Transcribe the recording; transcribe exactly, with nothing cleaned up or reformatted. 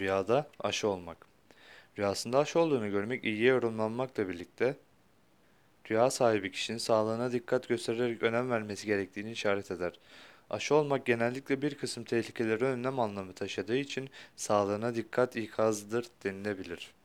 Rüyada aşı olmak. Rüyasında aşı olduğunu görmek iyiye yorumlanmakla birlikte rüya sahibi kişinin sağlığına dikkat göstererek önem vermesi gerektiğini işaret eder. Aşı olmak genellikle bir kısım tehlikeleri önlem anlamı taşıdığı için sağlığına dikkat ikazıdır denilebilir.